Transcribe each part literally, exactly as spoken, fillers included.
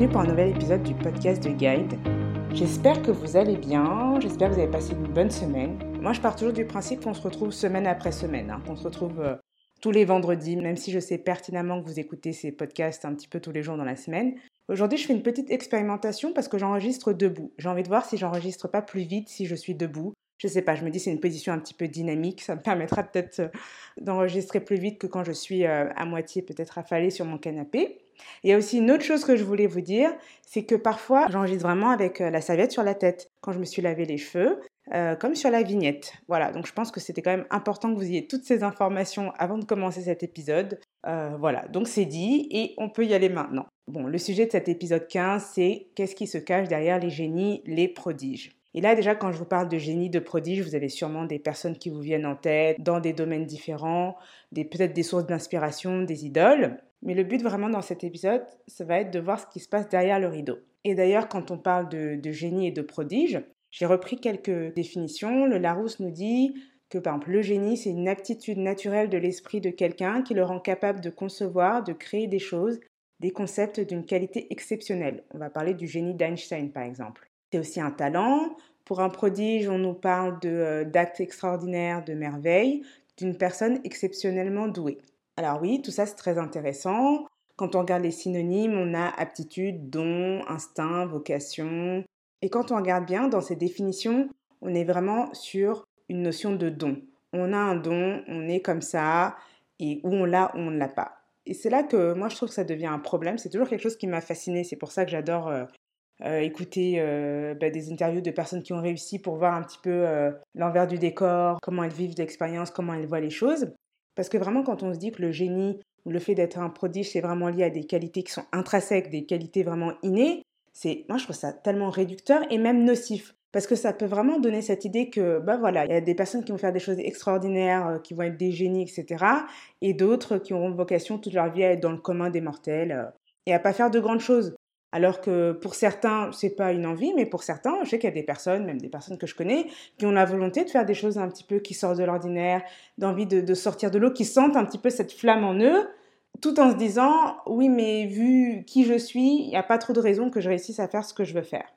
bienvenue pour un nouvel épisode du podcast de Gaïd. J'espère que vous allez bien, j'espère que vous avez passé une bonne semaine. Moi, je pars toujours du principe qu'on se retrouve semaine après semaine, hein, qu'on se retrouve euh, tous les vendredis, même si je sais pertinemment que vous écoutez ces podcasts un petit peu tous les jours dans la semaine. Aujourd'hui, je fais une petite expérimentation parce que j'enregistre debout. J'ai envie de voir si j'enregistre pas plus vite si je suis debout. Je sais pas, je me dis c'est une position un petit peu dynamique, ça me permettra peut-être euh, d'enregistrer plus vite que quand je suis euh, à moitié peut-être affalée sur mon canapé. Il y a aussi une autre chose que je voulais vous dire, c'est que parfois j'enregistre vraiment avec euh, la serviette sur la tête quand je me suis lavé les cheveux, euh, comme sur la vignette. Voilà, donc je pense que c'était quand même important que vous ayez toutes ces informations avant de commencer cet épisode. Euh, voilà, donc c'est dit et on peut y aller maintenant. Bon, le sujet de cet épisode quinze, c'est qu'est-ce qui se cache derrière les génies, les prodiges. Et là déjà, quand je vous parle de génie, de prodige, vous avez sûrement des personnes qui vous viennent en tête, dans des domaines différents, des, peut-être des sources d'inspiration, des idoles. Mais le but vraiment dans cet épisode, ça va être de voir ce qui se passe derrière le rideau. Et d'ailleurs, quand on parle de, de génie et de prodige, j'ai repris quelques définitions. Le Larousse nous dit que par exemple, le génie, c'est une aptitude naturelle de l'esprit de quelqu'un qui le rend capable de concevoir, de créer des choses, des concepts d'une qualité exceptionnelle. On va parler du génie d'Einstein par exemple. C'est aussi un talent. Pour un prodige, on nous parle de, euh, d'actes extraordinaires, de merveilles, d'une personne exceptionnellement douée. Alors oui, tout ça c'est très intéressant. Quand on regarde les synonymes, on a aptitude, don, instinct, vocation. Et quand on regarde bien dans ces définitions, on est vraiment sur une notion de don. On a un don, on est comme ça, et où on l'a, où on ne l'a pas. Et c'est là que moi je trouve que ça devient un problème. C'est toujours quelque chose qui m'a fascinée. C'est pour ça que j'adore... Euh, Euh, écouter euh, bah, des interviews de personnes qui ont réussi pour voir un petit peu euh, l'envers du décor, comment elles vivent l'expérience, comment elles voient les choses. Parce que vraiment, quand on se dit que le génie ou le fait d'être un prodige, c'est vraiment lié à des qualités qui sont intrinsèques, des qualités vraiment innées, c'est... moi je trouve ça tellement réducteur et même nocif. Parce que ça peut vraiment donner cette idée que, bah voilà, il y a des personnes qui vont faire des choses extraordinaires, euh, qui vont être des génies, et cetera. Et d'autres qui auront vocation toute leur vie à être dans le commun des mortels euh, et à pas faire de grandes choses. Alors que pour certains, c'est pas une envie, mais pour certains, je sais qu'il y a des personnes, même des personnes que je connais, qui ont la volonté de faire des choses un petit peu qui sortent de l'ordinaire, d'envie de, de sortir de l'eau, qui sentent un petit peu cette flamme en eux, tout en se disant « oui, mais vu qui je suis, il n'y a pas trop de raisons que je réussisse à faire ce que je veux faire ».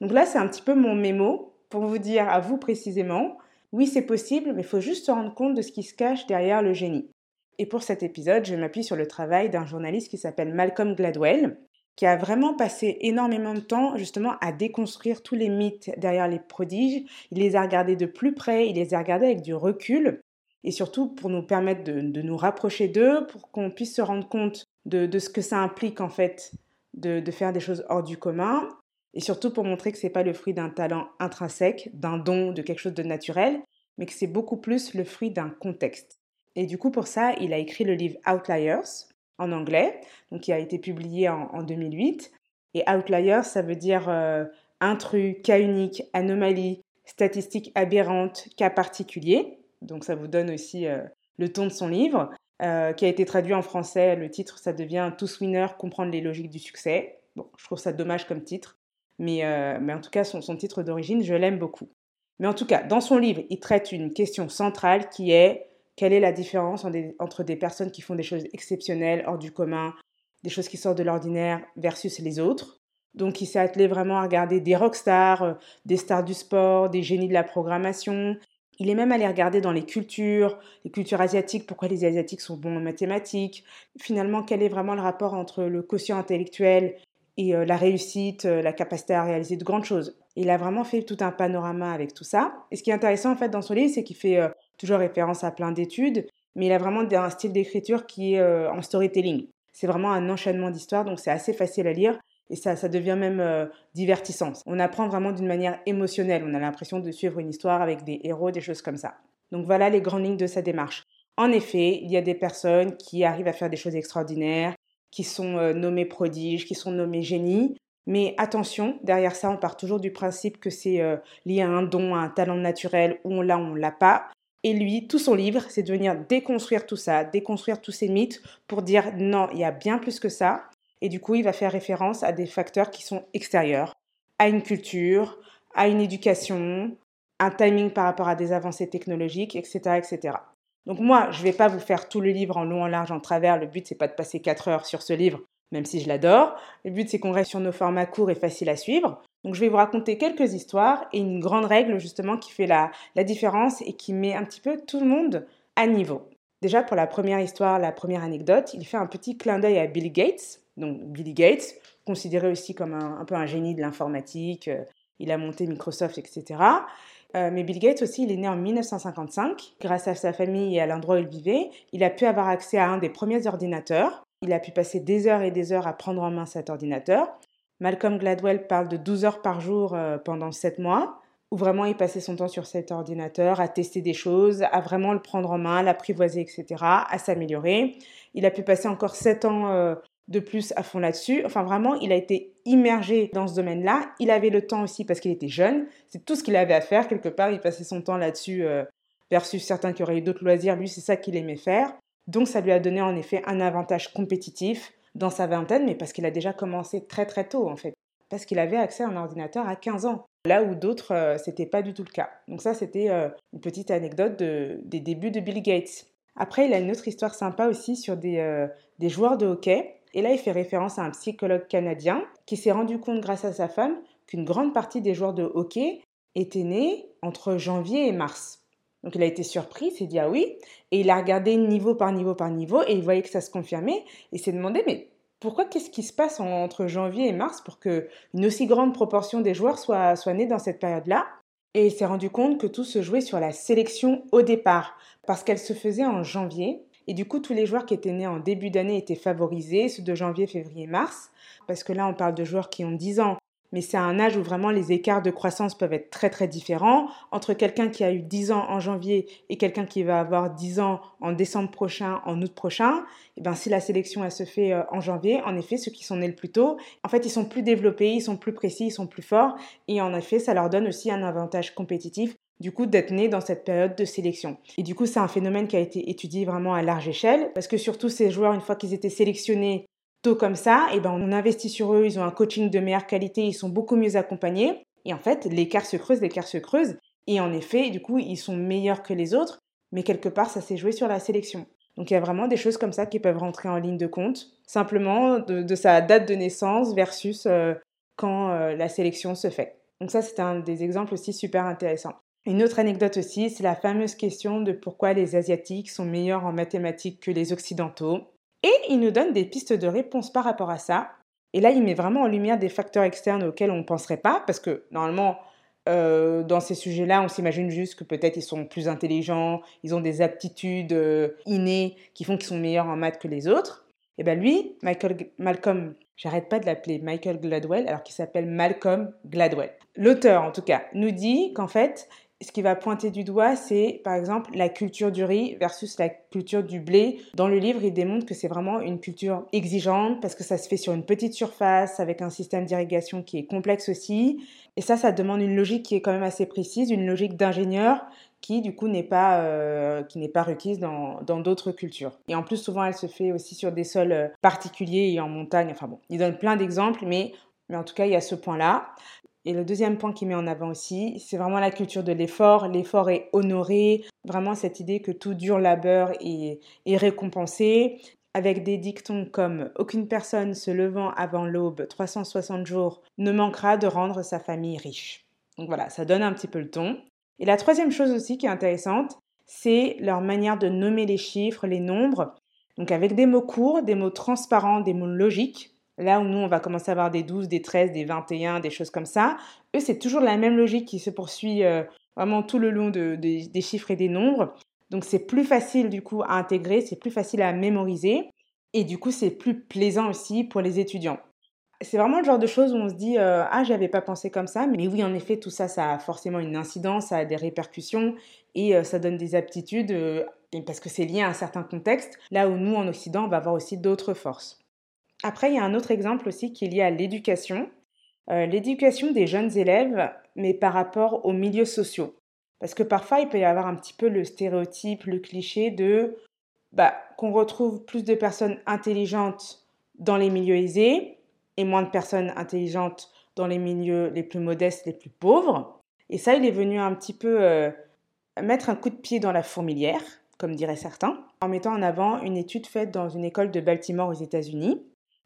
Donc là, c'est un petit peu mon mémo pour vous dire à vous précisément « oui, c'est possible, mais il faut juste se rendre compte de ce qui se cache derrière le génie ». Et pour cet épisode, je m'appuie sur le travail d'un journaliste qui s'appelle Malcolm Gladwell, qui a vraiment passé énormément de temps justement à déconstruire tous les mythes derrière les prodiges. Il les a regardés de plus près, il les a regardés avec du recul, et surtout pour nous permettre de, de nous rapprocher d'eux, pour qu'on puisse se rendre compte de, de ce que ça implique en fait, de, de faire des choses hors du commun, et surtout pour montrer que c'est pas le fruit d'un talent intrinsèque, d'un don, de quelque chose de naturel, mais que c'est beaucoup plus le fruit d'un contexte. Et du coup pour ça, il a écrit le livre « Outliers », en anglais, donc qui a été publié en, en deux mille huit. Et outlier, ça veut dire euh, intrus, cas unique, anomalie, statistique aberrante, cas particulier. Donc ça vous donne aussi euh, le ton de son livre, euh, qui a été traduit en français. Le titre, ça devient « Tous winners, comprendre les logiques du succès ». Bon, je trouve ça dommage comme titre, mais, euh, mais en tout cas, son, son titre d'origine, je l'aime beaucoup. Mais en tout cas, dans son livre, il traite une question centrale qui est: quelle est la différence entre des personnes qui font des choses exceptionnelles, hors du commun, des choses qui sortent de l'ordinaire, versus les autres? Donc il s'est attelé vraiment à regarder des rockstars, des stars du sport, des génies de la programmation. Il est même allé regarder dans les cultures, les cultures asiatiques, pourquoi les Asiatiques sont bons en mathématiques. Finalement, quel est vraiment le rapport entre le quotient intellectuel et la réussite, la capacité à réaliser de grandes choses? Il a vraiment fait tout un panorama avec tout ça. Et ce qui est intéressant en fait dans son livre, c'est qu'il fait... toujours référence à plein d'études, mais il a vraiment un style d'écriture qui est euh, en storytelling. C'est vraiment un enchaînement d'histoires, donc c'est assez facile à lire, et ça, ça devient même euh, divertissant. On apprend vraiment d'une manière émotionnelle, on a l'impression de suivre une histoire avec des héros, des choses comme ça. Donc voilà les grandes lignes de sa démarche. En effet, il y a des personnes qui arrivent à faire des choses extraordinaires, qui sont euh, nommées prodiges, qui sont nommées génies, mais attention, derrière ça, on part toujours du principe que c'est euh, lié à un don, à un talent naturel, où on l'a, on l'a pas. Et lui, tout son livre, c'est de venir déconstruire tout ça, déconstruire tous ces mythes pour dire non, il y a bien plus que ça. Et du coup, il va faire référence à des facteurs qui sont extérieurs, à une culture, à une éducation, un timing par rapport à des avancées technologiques, et cetera, et cetera. Donc moi, je ne vais pas vous faire tout le livre en long, en large, en travers. Le but, c'est pas de passer quatre heures sur ce livre même si je l'adore. Le but, c'est qu'on reste sur nos formats courts et faciles à suivre. Donc, je vais vous raconter quelques histoires et une grande règle, justement, qui fait la, la différence et qui met un petit peu tout le monde à niveau. Déjà, pour la première histoire, la première anecdote, il fait un petit clin d'œil à Bill Gates. Donc, Bill Gates, considéré aussi comme un, un peu un génie de l'informatique. Euh, il a monté Microsoft, et cetera. Euh, mais Bill Gates aussi, il est né en mille neuf cent cinquante-cinq. Grâce à sa famille et à l'endroit où il vivait, il a pu avoir accès à un des premiers ordinateurs. Il a pu passer des heures et des heures à prendre en main cet ordinateur. Malcolm Gladwell parle de douze heures par jour pendant sept mois, où vraiment il passait son temps sur cet ordinateur à tester des choses, à vraiment le prendre en main, l'apprivoiser, et cetera, à s'améliorer. Il a pu passer encore sept ans de plus à fond là-dessus. Enfin vraiment, il a été immergé dans ce domaine-là. Il avait le temps aussi parce qu'il était jeune. C'est tout ce qu'il avait à faire. Quelque part, il passait son temps là-dessus euh, versus certains qui auraient eu d'autres loisirs. Lui, c'est ça qu'il aimait faire. Donc, ça lui a donné en effet un avantage compétitif dans sa vingtaine, mais parce qu'il a déjà commencé très très tôt en fait. Parce qu'il avait accès à un ordinateur à quinze ans, là où d'autres, euh, c'était pas du tout le cas. Donc ça, c'était euh, une petite anecdote de, des débuts de Bill Gates. Après, il a une autre histoire sympa aussi sur des, euh, des joueurs de hockey. Et là, il fait référence à un psychologue canadien qui s'est rendu compte grâce à sa femme qu'une grande partie des joueurs de hockey étaient nés entre janvier et mars. Donc il a été surpris, il s'est dit « ah oui », et il a regardé niveau par niveau par niveau, et il voyait que ça se confirmait, et s'est demandé « mais pourquoi, qu'est-ce qui se passe en, entre janvier et mars pour qu'une aussi grande proportion des joueurs soit, soit née dans cette période-là ?» Et il s'est rendu compte que tout se jouait sur la sélection au départ, parce qu'elle se faisait en janvier, et du coup tous les joueurs qui étaient nés en début d'année étaient favorisés, ceux de janvier, février, mars, parce que là on parle de joueurs qui ont dix ans, mais c'est un âge où vraiment les écarts de croissance peuvent être très très différents. Entre quelqu'un qui a eu dix ans en janvier et quelqu'un qui va avoir dix ans en décembre prochain, en août prochain, et ben, si la sélection elle se fait en janvier, en effet, ceux qui sont nés le plus tôt, en fait, ils sont plus développés, ils sont plus précis, ils sont plus forts. Et en effet, ça leur donne aussi un avantage compétitif, du coup, d'être nés dans cette période de sélection. Et du coup, c'est un phénomène qui a été étudié vraiment à large échelle, parce que surtout ces joueurs, une fois qu'ils étaient sélectionnés, tôt comme ça, et ben on investit sur eux, ils ont un coaching de meilleure qualité, ils sont beaucoup mieux accompagnés. Et en fait, l'écart se creuse, l'écart se creuse. Et en effet, du coup, ils sont meilleurs que les autres. Mais quelque part, ça s'est joué sur la sélection. Donc il y a vraiment des choses comme ça qui peuvent rentrer en ligne de compte. Simplement de, de sa date de naissance versus euh, quand euh, la sélection se fait. Donc ça, c'est un des exemples aussi super intéressants. Une autre anecdote aussi, c'est la fameuse question de pourquoi les Asiatiques sont meilleurs en mathématiques que les Occidentaux. Et il nous donne des pistes de réponse par rapport à ça. Et là, il met vraiment en lumière des facteurs externes auxquels on ne penserait pas, parce que normalement, euh, dans ces sujets-là, on s'imagine juste que peut-être ils sont plus intelligents, ils ont des aptitudes euh, innées qui font qu'ils sont meilleurs en maths que les autres. Et bien lui, Michael G- Malcolm, j'arrête pas de l'appeler Michael Gladwell, alors qu'il s'appelle Malcolm Gladwell. L'auteur, en tout cas, nous dit qu'en fait, ce qu'il va pointer du doigt, c'est par exemple la culture du riz versus la culture du blé. Dans le livre, il démontre que c'est vraiment une culture exigeante parce que ça se fait sur une petite surface avec un système d'irrigation qui est complexe aussi. Et ça, ça demande une logique qui est quand même assez précise, une logique d'ingénieur qui du coup n'est pas, euh, qui n'est pas requise dans, dans d'autres cultures. Et en plus, souvent, elle se fait aussi sur des sols particuliers et en montagne. Enfin bon, il donne plein d'exemples, mais, mais en tout cas, il y a ce point-là. Et le deuxième point qu'il met en avant aussi, c'est vraiment la culture de l'effort. L'effort est honoré, vraiment cette idée que tout dur labeur est, est récompensé, avec des dictons comme « aucune personne se levant avant l'aube trois cent soixante jours ne manquera de rendre sa famille riche ». Donc voilà, ça donne un petit peu le ton. Et la troisième chose aussi qui est intéressante, c'est leur manière de nommer les chiffres, les nombres, donc avec des mots courts, des mots transparents, des mots logiques. Là où nous, on va commencer à avoir des douze, des treize, des vingt et un, des choses comme ça. Eux, c'est toujours la même logique qui se poursuit euh, vraiment tout le long de, de, des chiffres et des nombres. Donc, c'est plus facile du coup à intégrer, c'est plus facile à mémoriser. Et du coup, c'est plus plaisant aussi pour les étudiants. C'est vraiment le genre de choses où on se dit euh, « Ah, j'avais pas pensé comme ça ». Mais oui, en effet, tout ça, ça a forcément une incidence, ça a des répercussions et euh, ça donne des aptitudes euh, parce que c'est lié à un certain contexte. Là où nous, en Occident, on va avoir aussi d'autres forces. Après, il y a un autre exemple aussi qui est lié à l'éducation. Euh, l'éducation des jeunes élèves, mais par rapport aux milieux sociaux. Parce que parfois, il peut y avoir un petit peu le stéréotype, le cliché de bah, qu'on retrouve plus de personnes intelligentes dans les milieux aisés et moins de personnes intelligentes dans les milieux les plus modestes, les plus pauvres. Et ça, il est venu un petit peu euh, mettre un coup de pied dans la fourmilière, comme diraient certains, en mettant en avant une étude faite dans une école de Baltimore aux États-Unis.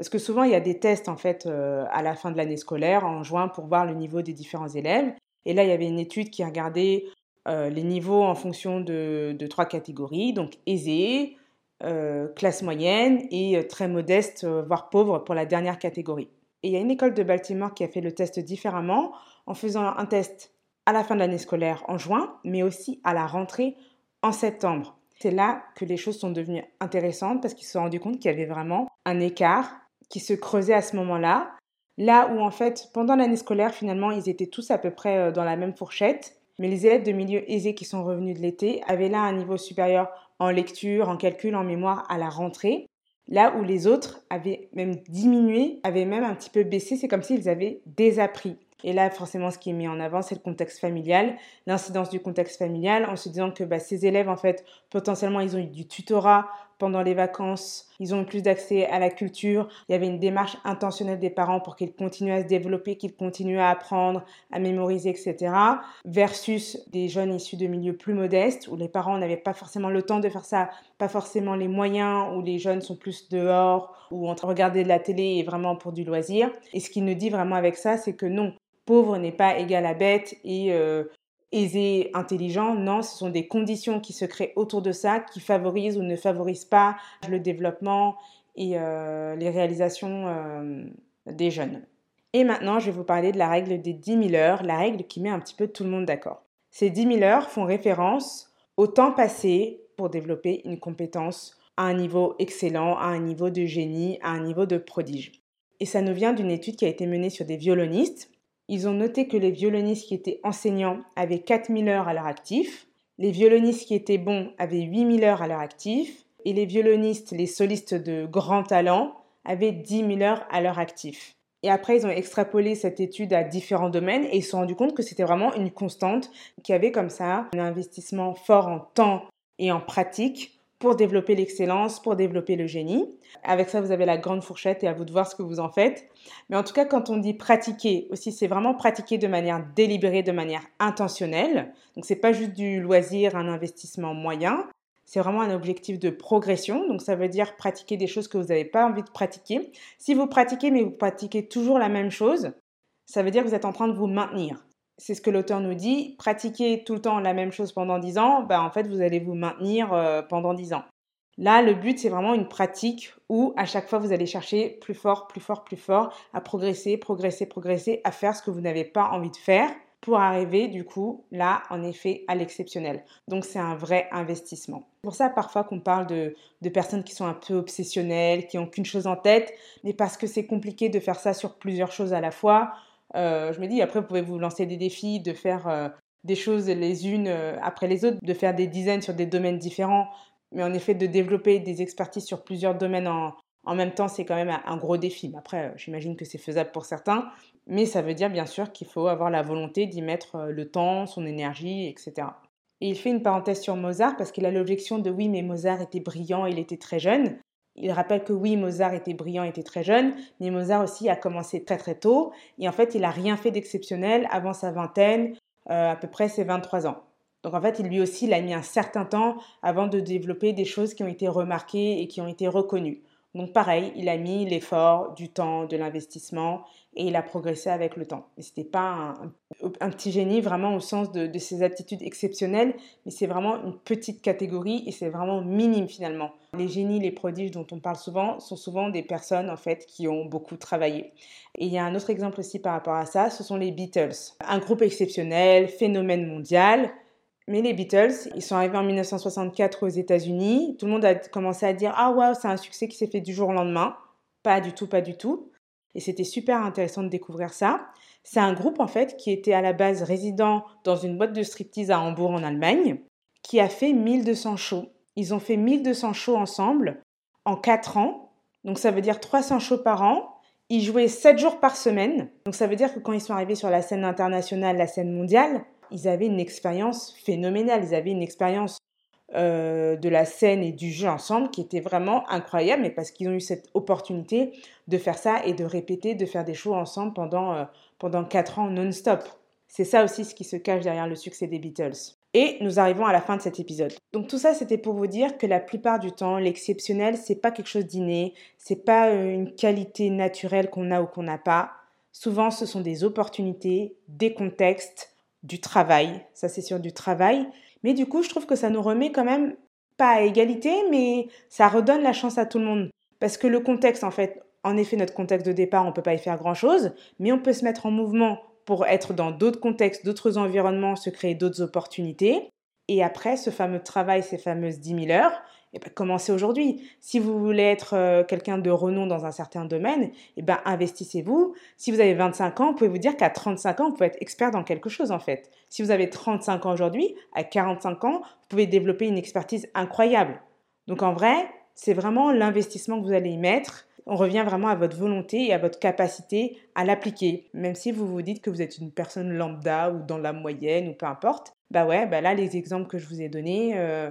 Parce que souvent, il y a des tests en fait euh, à la fin de l'année scolaire, en juin, pour voir le niveau des différents élèves. Et là, il y avait une étude qui regardait euh, les niveaux en fonction de, de trois catégories, donc aisés, euh, classe moyenne et euh, très modeste, euh, voire pauvre pour la dernière catégorie. Et il y a une école de Baltimore qui a fait le test différemment, en faisant un test à la fin de l'année scolaire en juin, mais aussi à la rentrée en septembre. C'est là que les choses sont devenues intéressantes parce qu'ils se sont rendus compte qu'il y avait vraiment un écart qui se creusait à ce moment-là. Là où en fait, pendant l'année scolaire, finalement, ils étaient tous à peu près dans la même fourchette. Mais les élèves de milieux aisés qui sont revenus de l'été avaient là un niveau supérieur en lecture, en calcul, en mémoire à la rentrée. Là où les autres avaient même diminué, avaient même un petit peu baissé, c'est comme s'ils avaient désappris. Et là, forcément, ce qui est mis en avant, c'est le contexte familial, l'incidence du contexte familial, en se disant que bah, ces élèves, en fait, potentiellement, ils ont eu du tutorat pendant les vacances, ils ont eu plus d'accès à la culture, il y avait une démarche intentionnelle des parents pour qu'ils continuent à se développer, qu'ils continuent à apprendre, à mémoriser, et cetera. Versus des jeunes issus de milieux plus modestes, où les parents n'avaient pas forcément le temps de faire ça, pas forcément les moyens, où les jeunes sont plus dehors, ou en train de regarder de la télé et vraiment pour du loisir. Et ce qu'il nous dit vraiment avec ça, c'est que non, pauvre n'est pas égal à bête et euh, aisé, intelligent. Non, ce sont des conditions qui se créent autour de ça, qui favorisent ou ne favorisent pas le développement et euh, les réalisations euh, des jeunes. Et maintenant, je vais vous parler de la règle des dix mille heures, la règle qui met un petit peu tout le monde d'accord. Ces dix mille heures font référence au temps passé pour développer une compétence à un niveau excellent, à un niveau de génie, à un niveau de prodige. Et ça nous vient d'une étude qui a été menée sur des violonistes. Ils ont noté que les violonistes qui étaient enseignants avaient quatre mille heures à leur actif, les violonistes qui étaient bons avaient huit mille heures à leur actif, et les violonistes, les solistes de grand talent, avaient dix mille heures à leur actif. Et après, ils ont extrapolé cette étude à différents domaines et ils se sont rendus compte que c'était vraiment une constante qui avait comme ça un investissement fort en temps et en pratique pour développer l'excellence, pour développer le génie. Avec ça, vous avez la grande fourchette et à vous de voir ce que vous en faites. Mais en tout cas, quand on dit pratiquer aussi, c'est vraiment pratiquer de manière délibérée, de manière intentionnelle. Donc, c'est pas juste du loisir, un investissement moyen. C'est vraiment un objectif de progression. Donc, ça veut dire pratiquer des choses que vous n'avez pas envie de pratiquer. Si vous pratiquez, mais vous pratiquez toujours la même chose, ça veut dire que vous êtes en train de vous maintenir. C'est ce que l'auteur nous dit, pratiquer tout le temps la même chose pendant dix ans, bah en fait, vous allez vous maintenir euh, pendant dix ans. Là, le but, c'est vraiment une pratique où à chaque fois, vous allez chercher plus fort, plus fort, plus fort, à progresser, progresser, progresser, à faire ce que vous n'avez pas envie de faire pour arriver, du coup, là, en effet, à l'exceptionnel. Donc, c'est un vrai investissement. C'est pour ça, parfois, qu'on parle de, de personnes qui sont un peu obsessionnelles, qui n'ont qu'une chose en tête, mais parce que c'est compliqué de faire ça sur plusieurs choses à la fois. Euh, je me dis, après, vous pouvez vous lancer des défis, de faire euh, des choses les unes euh, après les autres, de faire des dizaines sur des domaines différents. Mais en effet, de développer des expertises sur plusieurs domaines en, en même temps, c'est quand même un gros défi. Mais après, euh, j'imagine que c'est faisable pour certains. Mais ça veut dire, bien sûr, qu'il faut avoir la volonté d'y mettre euh, le temps, son énergie, et cetera. Et il fait une parenthèse sur Mozart parce qu'il a l'objection de « oui, mais Mozart était brillant, il était très jeune ». Il rappelle que oui, Mozart était brillant, était très jeune, mais Mozart aussi a commencé très très tôt. Et en fait, il n'a rien fait d'exceptionnel avant sa vingtaine, euh, à peu près ses vingt-trois ans. Donc en fait, il lui aussi, il a mis un certain temps avant de développer des choses qui ont été remarquées et qui ont été reconnues. Donc pareil, il a mis l'effort, du temps, de l'investissement et il a progressé avec le temps. Et ce n'était pas un, un petit génie vraiment au sens de, de ses aptitudes exceptionnelles, mais c'est vraiment une petite catégorie et c'est vraiment minime finalement. Les génies, les prodiges dont on parle souvent sont souvent des personnes en fait qui ont beaucoup travaillé. Et il y a un autre exemple aussi par rapport à ça, ce sont les Beatles. Un groupe exceptionnel, phénomène mondial. Mais les Beatles, ils sont arrivés en dix-neuf cent soixante-quatre aux États-Unis. Tout le monde a commencé à dire « Ah waouh, c'est un succès qui s'est fait du jour au lendemain ». Pas du tout, pas du tout. Et c'était super intéressant de découvrir ça. C'est un groupe en fait qui était à la base résident dans une boîte de striptease à Hambourg en Allemagne, qui a fait mille deux cents shows. Ils ont fait mille deux cents shows ensemble en quatre ans. Donc ça veut dire trois cents shows par an. Ils jouaient sept jours par semaine. Donc ça veut dire que quand ils sont arrivés sur la scène internationale, la scène mondiale, ils avaient une expérience phénoménale, ils avaient une expérience euh, de la scène et du jeu ensemble qui était vraiment incroyable, mais parce qu'ils ont eu cette opportunité de faire ça et de répéter, de faire des shows ensemble pendant, euh, pendant quatre ans non-stop. C'est ça aussi ce qui se cache derrière le succès des Beatles. Et nous arrivons à la fin de cet épisode. Donc tout ça, c'était pour vous dire que la plupart du temps, l'exceptionnel, c'est pas quelque chose d'inné, c'est pas une qualité naturelle qu'on a ou qu'on n'a pas. Souvent, ce sont des opportunités, des contextes, du travail. Ça, c'est sûr, du travail. Mais du coup, je trouve que ça nous remet quand même pas à égalité, mais ça redonne la chance à tout le monde. Parce que le contexte, en fait, en effet, notre contexte de départ, on ne peut pas y faire grand-chose, mais on peut se mettre en mouvement pour être dans d'autres contextes, d'autres environnements, se créer d'autres opportunités. Et après, ce fameux travail, ces fameuses dix mille heures, eh ben, commencez aujourd'hui. Si vous voulez être euh, quelqu'un de renom dans un certain domaine, eh ben, investissez-vous. Si vous avez vingt-cinq ans, vous pouvez vous dire qu'à trente-cinq ans, vous pouvez être expert dans quelque chose en fait. Si vous avez trente-cinq ans aujourd'hui, à quarante-cinq ans, vous pouvez développer une expertise incroyable. Donc en vrai, c'est vraiment l'investissement que vous allez y mettre. On revient vraiment à votre volonté et à votre capacité à l'appliquer. Même si vous vous dites que vous êtes une personne lambda ou dans la moyenne ou peu importe, bah ouais, bah là, les exemples que je vous ai donnés, euh,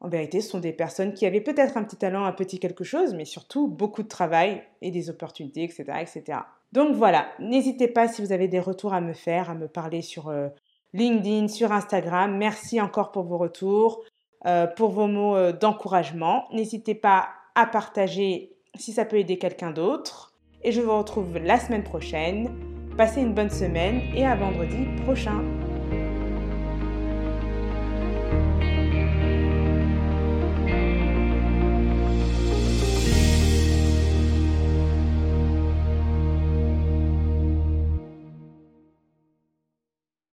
en vérité, ce sont des personnes qui avaient peut-être un petit talent, un petit quelque chose, mais surtout beaucoup de travail et des opportunités, et cetera, et cetera. Donc voilà, n'hésitez pas si vous avez des retours à me faire, à me parler sur euh, LinkedIn, sur Instagram. Merci encore pour vos retours, euh, pour vos mots euh, d'encouragement. N'hésitez pas à partager si ça peut aider quelqu'un d'autre. Et je vous retrouve la semaine prochaine. Passez une bonne semaine et à vendredi prochain.